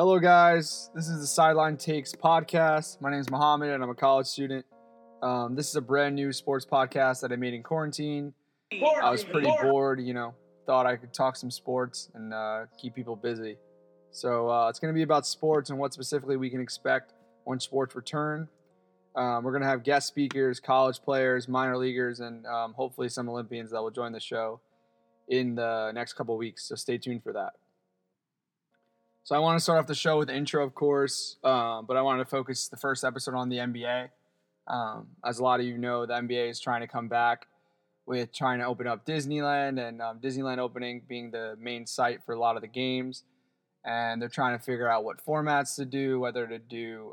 Hello, guys. This is the Sideline Takes podcast. My name is Muhammad, and I'm a college student. This is a brand new sports podcast that I made in quarantine. I was pretty bored, you know, thought I could talk some sports and keep people busy. So it's going to be about sports and what specifically we can expect when sports return. We're going to have guest speakers, college players, minor leaguers, and hopefully some Olympians that will join the show in the next couple of weeks. So stay tuned for that. So I want to start off the show with the intro, of course, but I wanted to focus the first episode on the NBA. As a lot of you know, the NBA is trying to come back with trying to open up Disneyland, and Disneyland opening being the main site for a lot of the games. And they're trying to figure out what formats to do, whether to do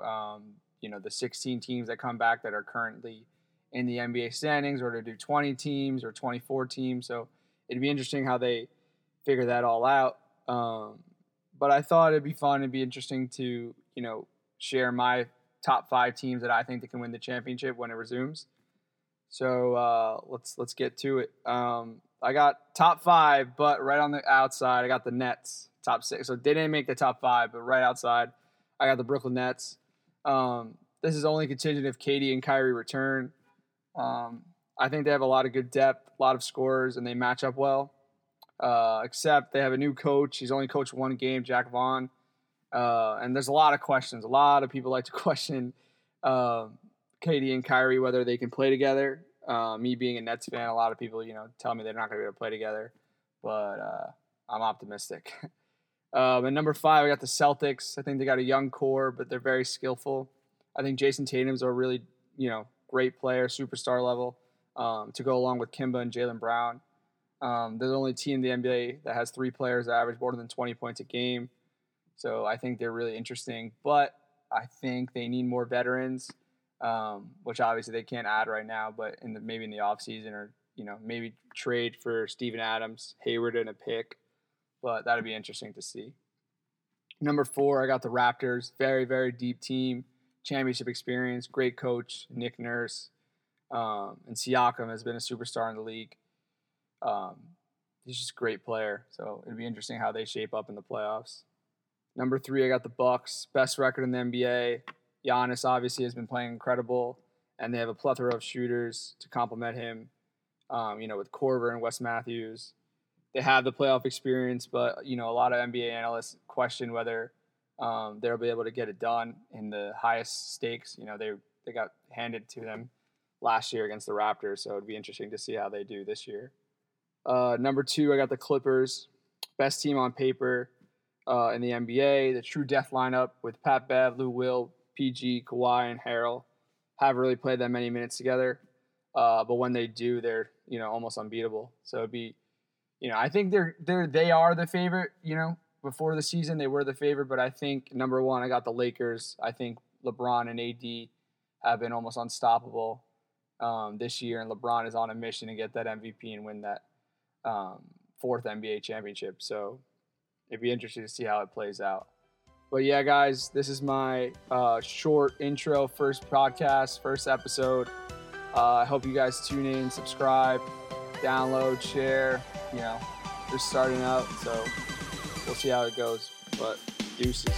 the 16 teams that come back that are currently in the NBA standings, or to do 20 teams or 24 teams. So it'd be interesting how they figure that all out. But I thought it'd be fun and be interesting to, you know, share my top five teams that I think that can win the championship when it resumes. So let's get to it. I got top five, but right on the outside, I got the Nets, top six. So they didn't make the top five, but right outside, I got the Brooklyn Nets. This is only contingent if KD and Kyrie return. I think they have a lot of good depth, a lot of scorers, and they match up well. Except they have a new coach. He's only coached one game, Jack Vaughn. And there's a lot of questions. A lot of people like to question KD and Kyrie, whether they can play together. Me being a Nets fan, a lot of people, you know, tell me they're not going to be able to play together. But I'm optimistic. At number five, I got the Celtics. I think they got a young core, but they're very skillful. I think Jason Tatum's a really, you know, great player, superstar level, to go along with Kimba and Jalen Brown. They're the only team in the NBA that has three players that average more than 20 points a game. So I think they're really interesting. But I think they need more veterans, which obviously they can't add right now, but maybe in the offseason, or, you know, maybe trade for Steven Adams, Hayward, and a pick. But that would be interesting to see. Number four, I got the Raptors. Very, very deep team. Championship experience. Great coach, Nick Nurse. And Siakam has been a superstar in the league. He's just a great player, so it'll be interesting how they shape up in the playoffs. Number three, I got the Bucks, best record in the NBA. Giannis obviously has been playing incredible, and they have a plethora of shooters to complement him. With Corver and Wes Matthews, they have the playoff experience, but you know, a lot of NBA analysts question whether they'll be able to get it done in the highest stakes. You know, they got handed to them last year against the Raptors, so it'd be interesting to see how they do this year. Number two, I got the Clippers, best team on paper in the NBA. The true death lineup with Pat Bev, Lou Will, PG, Kawhi, and Harrell haven't really played that many minutes together. But when they do, they're, you know, almost unbeatable. So it'd be, you know, I think they are the favorite. You know, before the season they were the favorite, but I think number one, I got the Lakers. I think LeBron and AD have been almost unstoppable this year, and LeBron is on a mission to get that MVP and win that fourth NBA championship. So it'd be interesting to see how it plays out. But yeah, guys, this is my short intro, first podcast, first episode. I hope you guys tune in, subscribe, download, share. You know, we're starting out, so we'll see how it goes. But deuces.